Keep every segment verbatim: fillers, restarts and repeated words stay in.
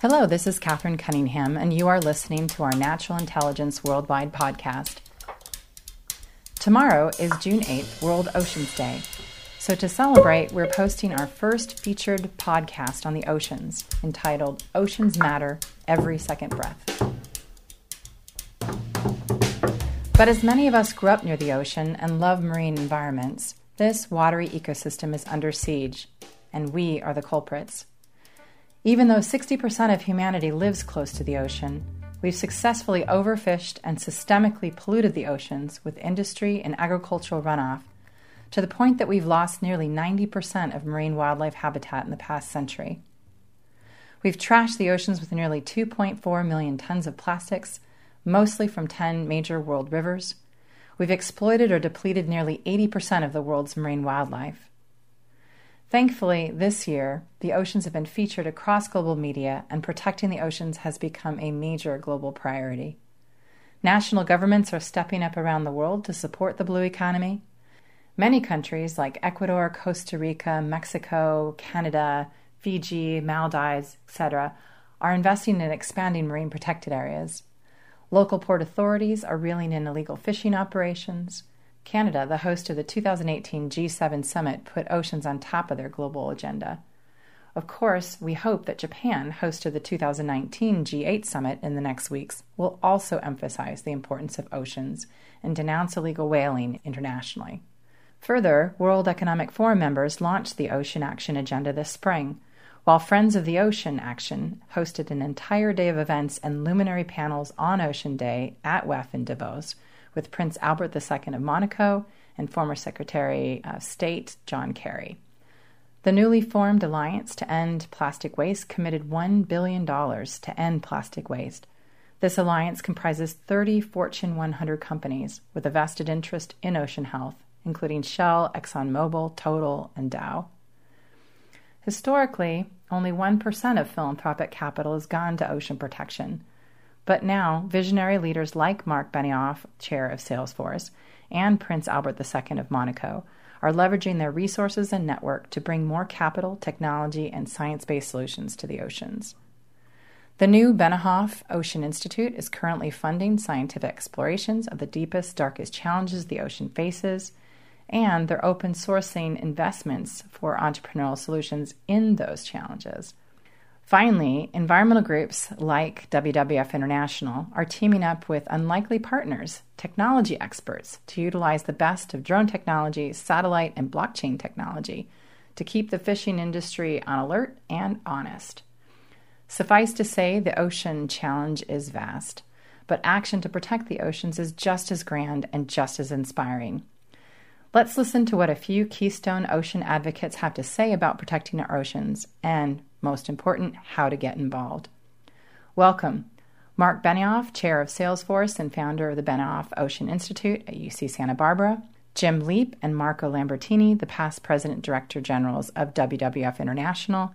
Hello, this is Katherine Cunningham, and you are listening to our Natural Intelligence Worldwide podcast. Tomorrow is June eighth, World Oceans Day. So to celebrate, we're posting our first featured podcast on the oceans, entitled Oceans Matter Every Second Breath. But as many of us grew up near the ocean and love marine environments, this watery ecosystem is under siege, and we are the culprits. Even though sixty percent of humanity lives close to the ocean, we've successfully overfished and systemically polluted the oceans with industry and agricultural runoff to the point that we've lost nearly ninety percent of marine wildlife habitat in the past century. We've trashed the oceans with nearly two point four million tons of plastics, mostly from ten major world rivers. We've exploited or depleted nearly eighty percent of the world's marine wildlife. Thankfully, this year, the oceans have been featured across global media, and protecting the oceans has become a major global priority. National governments are stepping up around the world to support the blue economy. Many countries like Ecuador, Costa Rica, Mexico, Canada, Fiji, Maldives, et cetera are investing in expanding marine protected areas. Local port authorities are reeling in illegal fishing operations. Canada, the host of the two thousand eighteen G seven summit, put oceans on top of their global agenda. Of course, we hope that Japan, host of the two thousand nineteen G eight summit in the next weeks, will also emphasize the importance of oceans and denounce illegal whaling internationally. Further, World Economic Forum members launched the Ocean Action Agenda this spring, while Friends of the Ocean Action hosted an entire day of events and luminary panels on Ocean Day at W W F in Davos with Prince Albert the Second of Monaco and former Secretary of State John Kerry. The newly formed Alliance to End Plastic Waste committed one billion dollars to end plastic waste. This alliance comprises thirty Fortune one hundred companies with a vested interest in ocean health, including Shell, ExxonMobil, Total, and Dow. Historically, only one percent of philanthropic capital has gone to ocean protection. But now, visionary leaders like Marc Benioff, chair of Salesforce, and Prince Albert the Second of Monaco are leveraging their resources and network to bring more capital, technology, and science-based solutions to the oceans. The new Benioff Ocean Institute is currently funding scientific explorations of the deepest, darkest challenges the ocean faces, and they're open sourcing investments for entrepreneurial solutions in those challenges. Finally, environmental groups like W W F International are teaming up with unlikely partners, technology experts, to utilize the best of drone technology, satellite, and blockchain technology to keep the fishing industry on alert and honest. Suffice to say, the ocean challenge is vast, but action to protect the oceans is just as grand and just as inspiring. Let's listen to what a few Keystone Ocean advocates have to say about protecting our oceans and, most important, how to get involved. Welcome, Marc Benioff, chair of Salesforce and founder of the Benioff Ocean Institute at U C Santa Barbara, Jim Leape and Marco Lambertini, the past president director generals of W W F International,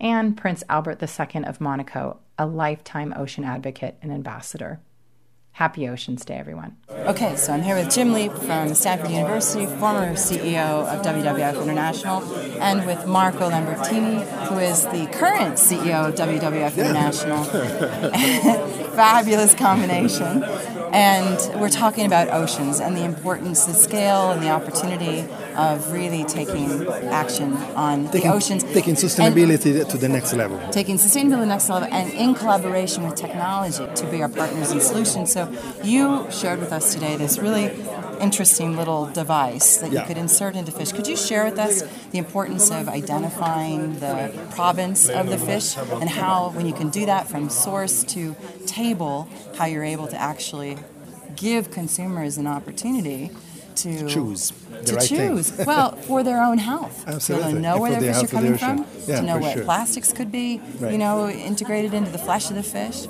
and Prince Albert the Second of Monaco, a lifetime ocean advocate and ambassador. Happy Oceans Day, everyone. Okay, so I'm here with Jim Leape from Stanford University, former C E O of W W F International, and with Marco Lambertini, who is the current C E O of W W F International. Fabulous combination. And we're talking about oceans and the importance, the scale, and the opportunity of really taking action on taking, the oceans. Taking sustainability to the next level. Taking sustainability to the next level, and in collaboration with technology to be our partners in solutions. So you shared with us today this really interesting little device that yeah. you could insert into fish. Could you share with us the importance of identifying the provenance of the fish and how, when you can do that from source to table, how you're able to actually give consumers an opportunity to choose the to right choose thing. Well, for their own health, absolutely, to know where their fish are coming from, yeah, to know what sure. plastics could be, right. you know, integrated into the flesh of the fish.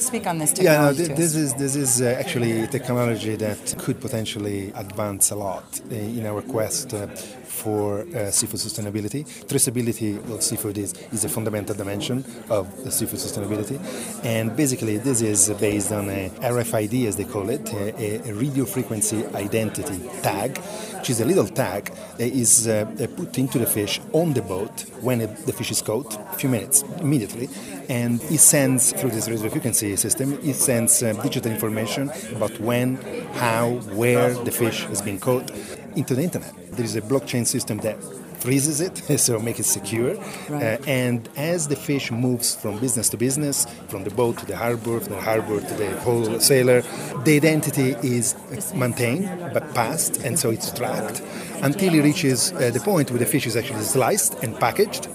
Speak on this technology. Yeah, no, th- this is this is uh, actually technology that could potentially advance a lot in our quest uh, for uh, seafood sustainability. Traceability of seafood is, is a fundamental dimension of uh, seafood sustainability. And basically this is based on a R F I D, as they call it, a, a radio frequency identity tag, which is a little tag that is uh, put into the fish on the boat when it, the fish is caught, a few minutes, immediately. And it sends, through this radio frequency system, it sends uh, digital information about when, how, where the fish has been caught into the internet. There is a blockchain system that freezes it, so make it secure. Right. Uh, and as the fish moves from business to business, from the boat to the harbor, from the harbor to the wholesaler, the identity is maintained but passed, and so it's tracked until it reaches uh, the point where the fish is actually sliced and packaged.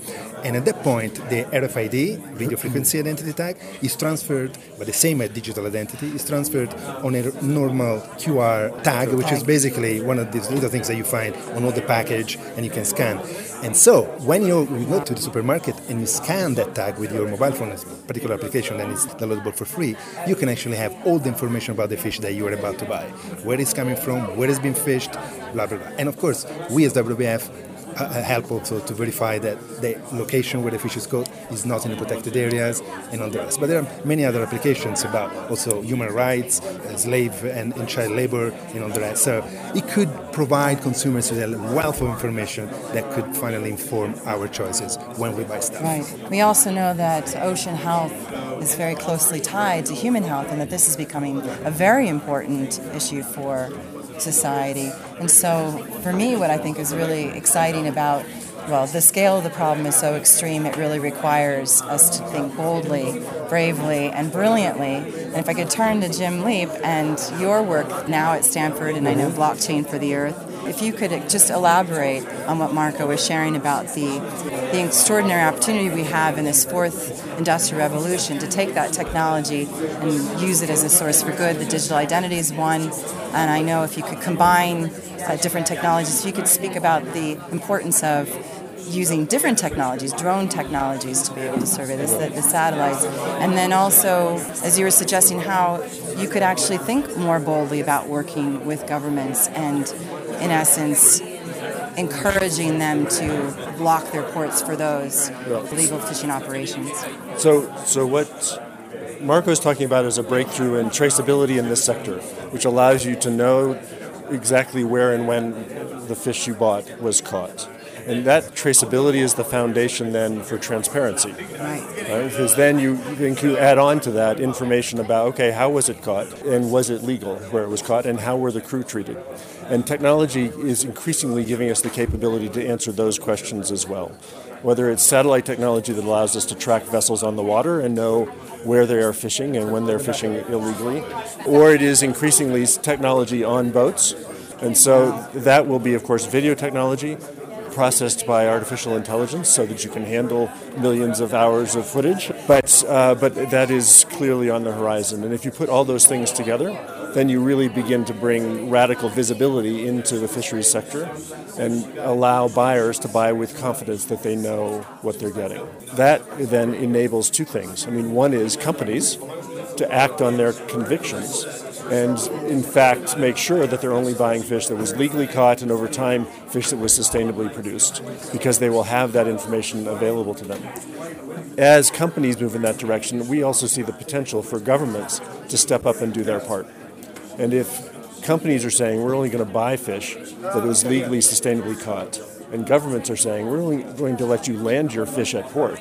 And at that point, the R F I D, radio frequency identity tag, is transferred, but the same digital identity is transferred on a normal Q R tag, which is basically one of these little things that you find on all the package and you can scan. And so when you go to the supermarket and you scan that tag with your mobile phone, a particular application that is downloadable for free, you can actually have all the information about the fish that you are about to buy, where it's coming from, where it's been fished, blah, blah, blah. And of course, we as W W F Uh, help also to verify that the location where the fish is caught is not in the protected areas and all the rest. But there are many other applications about also human rights, uh, slave and, and child labor and all the rest. So it could provide consumers with a wealth of information that could finally inform our choices when we buy stuff. Right. We also know that ocean health is very closely tied to human health and that this is becoming a very important issue for society. And so for me, what I think is really exciting about, well, the scale of the problem is so extreme, it really requires us to think boldly, bravely, and brilliantly. And if I could turn to Jim Leape and your work now at Stanford, and I know Blockchain for the Earth, if you could just elaborate on what Marco was sharing about the, the extraordinary opportunity we have in this fourth industrial revolution to take that technology and use it as a source for good. The digital identity is one, and I know if you could combine uh, different technologies, if you could speak about the importance of using different technologies, drone technologies, to be able to survey this, the, the satellites. And then also, as you were suggesting, how you could actually think more boldly about working with governments and, in essence, encouraging them to block their ports for those illegal fishing operations. So, so what Marco is talking about is a breakthrough in traceability in this sector, which allows you to know exactly where and when the fish you bought was caught. And that traceability is the foundation then for transparency. Right. Right? Because then you think you add on to that information about, okay, how was it caught? And was it legal where it was caught? And how were the crew treated? And technology is increasingly giving us the capability to answer those questions as well. Whether it's satellite technology that allows us to track vessels on the water and know where they are fishing and when they're fishing illegally, or it is increasingly technology on boats. And so that will be, of course, video technology, processed by artificial intelligence so that you can handle millions of hours of footage. But uh, but that is clearly on the horizon. And if you put all those things together, then you really begin to bring radical visibility into the fisheries sector and allow buyers to buy with confidence that they know what they're getting. That then enables two things. I mean, one is companies to act on their convictions and, in fact, make sure that they're only buying fish that was legally caught and, over time, fish that was sustainably produced, because they will have that information available to them. As companies move in that direction, we also see the potential for governments to step up and do their part. And if companies are saying, we're only going to buy fish that was legally sustainably caught, and governments are saying, we're only going to let you land your fish at port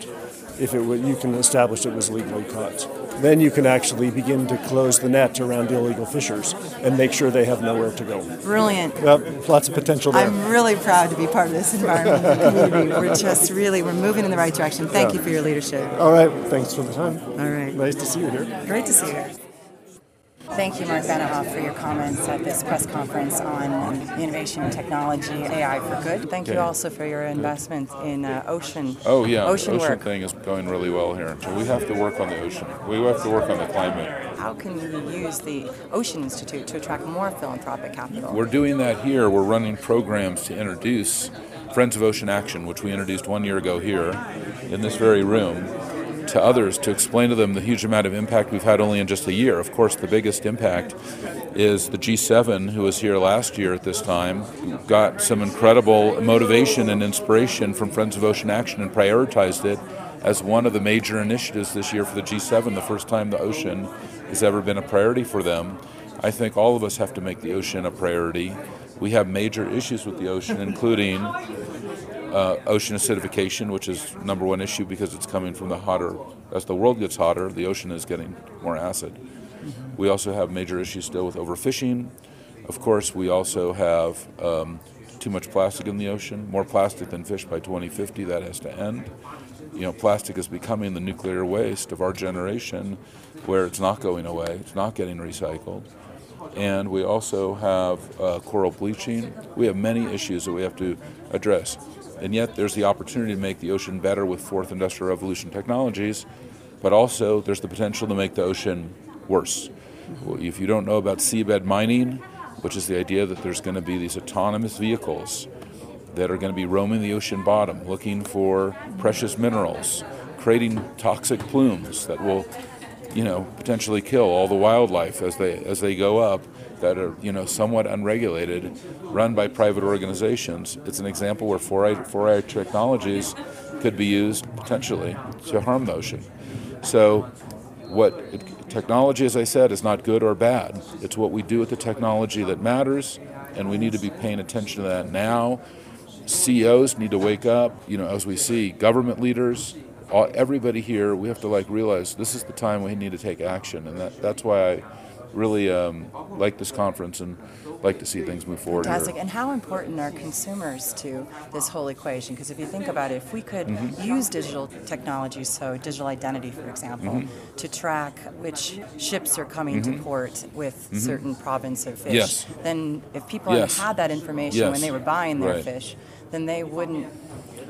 if it w- you can establish it was legally caught, then you can actually begin to close the net around illegal fishers and make sure they have nowhere to go. Brilliant. Yep, lots of potential there. I'm really proud to be part of this environmental community. We're just really, we're moving in the right direction. Thank yeah. you for your leadership. All right, thanks for the time. All right. Nice to see you here. Great to see you here. Thank you, Marc Benioff, for your comments at this press conference on innovation and technology, A I for good. Thank okay. you also for your investment in uh, ocean. Oh yeah, ocean the ocean work. thing is going really well here. So we have to work on the ocean. We have to work on the climate. How can we use the Ocean Institute to attract more philanthropic capital? We're doing that here. We're running programs to introduce Friends of Ocean Action, which we introduced one year ago here in this very room, to others to explain to them the huge amount of impact we've had only in just a year. Of course, the biggest impact is the G seven, who was here last year at this time, got some incredible motivation and inspiration from Friends of Ocean Action and prioritized it as one of the major initiatives this year for the G seven, the first time the ocean has ever been a priority for them. I think all of us have to make the ocean a priority. We have major issues with the ocean, including uh, ocean acidification, which is number one issue because it's coming from the hotter. As the world gets hotter, the ocean is getting more acid. We also have major issues still with overfishing. Of course, we also have um, too much plastic in the ocean, more plastic than fish by twenty fifty. That has to end. You know, plastic is becoming the nuclear waste of our generation, where it's not going away, it's not getting recycled. And we also have uh, coral bleaching. We have many issues that we have to address. And yet there's the opportunity to make the ocean better with fourth industrial revolution technologies, but also there's the potential to make the ocean worse. If you don't know about seabed mining, which is the idea that there's going to be these autonomous vehicles that are going to be roaming the ocean bottom, looking for precious minerals, creating toxic plumes that will, you know, potentially kill all the wildlife as they as they go up, that are, you know, somewhat unregulated, run by private organizations. It's an example where four-eye technologies could be used potentially to harm the ocean. So what technology, as I said, is not good or bad. It's what we do with the technology that matters, and we need to be paying attention to that now. C E Os need to wake up, you know, as we see government leaders, all, everybody here, we have to like realize this is the time we need to take action, and that, that's why I really um, like this conference and like to see things move forward. Fantastic. Here. And how important are consumers to this whole equation? Because if you think about it, if we could mm-hmm. use digital technology, so digital identity, for example, mm-hmm. to track which ships are coming mm-hmm. to port with mm-hmm. certain province of fish, yes. then if people yes. had that information yes. when they were buying their right. fish, then they wouldn't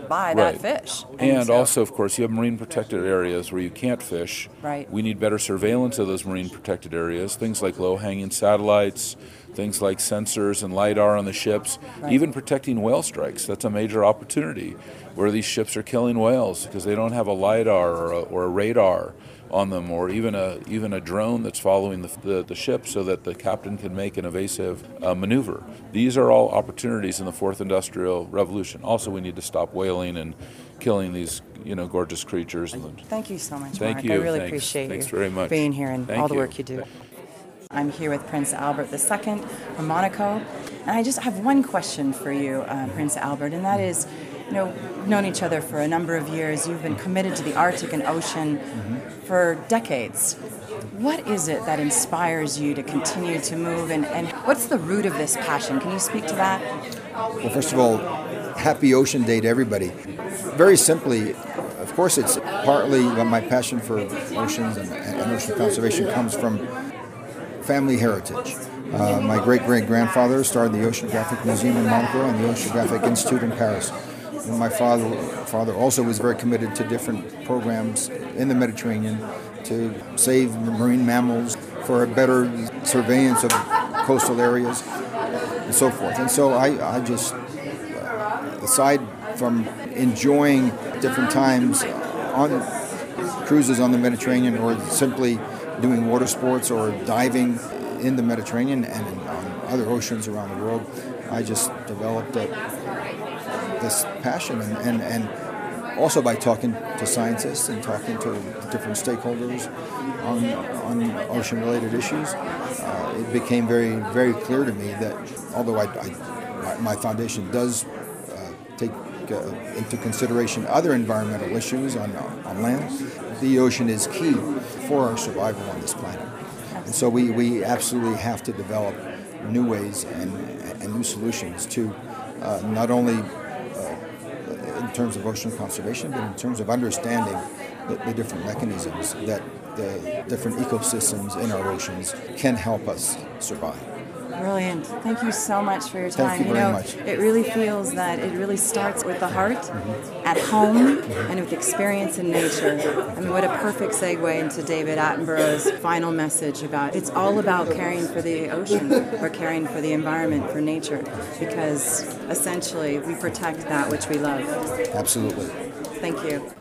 buy right. that fish. And, and so, also, of course, you have marine protected areas where you can't fish. Right. We need better surveillance of those marine protected areas, things like low-hanging satellites, things like sensors and LIDAR on the ships, right. even protecting whale strikes. That's a major opportunity where these ships are killing whales because they don't have a LIDAR or a, or a radar on them, or even a even a drone that's following the, the, the ship so that the captain can make an evasive uh, maneuver. These are all opportunities in the fourth industrial revolution. Also, we need to stop whaling and killing these, you know, gorgeous creatures. Thank you so much, Mark. Thank you. I really Thanks. appreciate Thanks you very much. being here and Thank all the you. work you do. I'm here with Prince Albert the Second from Monaco, and I just have one question for you, uh, Prince Albert, and that is, you know, we've known each other for a number of years. You've been committed to the Arctic and ocean mm-hmm. for decades. What is it that inspires you to continue to move, and, and what's the root of this passion? Can you speak to that? Well, first of all, happy Ocean Day to everybody. Very simply, of course, it's partly my passion for oceans and, and ocean conservation comes from family heritage. Uh, my great-great-grandfather started the Oceanographic Museum in Monaco and the Oceanographic Institute in Paris. And my father, father also was very committed to different programs in the Mediterranean to save marine mammals, for a better surveillance of coastal areas, and so forth. And so I, I just, aside from enjoying different times on cruises on the Mediterranean or simply doing water sports or diving in the Mediterranean and in, on other oceans around the world, I just developed a this passion, and, and, and also by talking to scientists and talking to different stakeholders on, on ocean-related issues, uh, it became very, very clear to me that although I, I, my foundation does uh, take uh, into consideration other environmental issues on, on land, the ocean is key for our survival on this planet. And so we, we absolutely have to develop new ways and, and new solutions to uh, not only in terms of ocean conservation, but in terms of understanding the, the different mechanisms that the different ecosystems in our oceans can help us survive. Brilliant. Thank you so much for your time. Thank you, you very know, much. It really feels that it really starts with the heart, mm-hmm. at home, and with experience in nature. I mean, what a perfect segue into David Attenborough's final message about it's all about caring for the ocean, or caring for the environment, for nature, because essentially we protect that which we love. Absolutely. Thank you.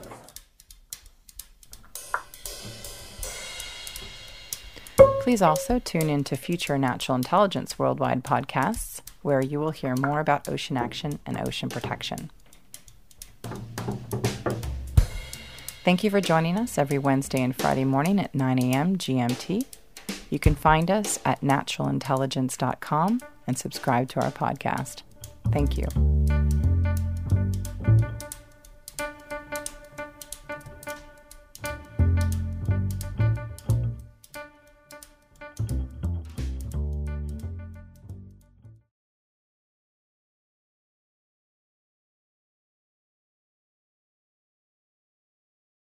Please also tune in to future Natural Intelligence Worldwide podcasts, where you will hear more about ocean action and ocean protection. Thank you for joining us every Wednesday and Friday morning at nine a.m. G M T. You can find us at natural intelligence dot com and subscribe to our podcast. Thank you.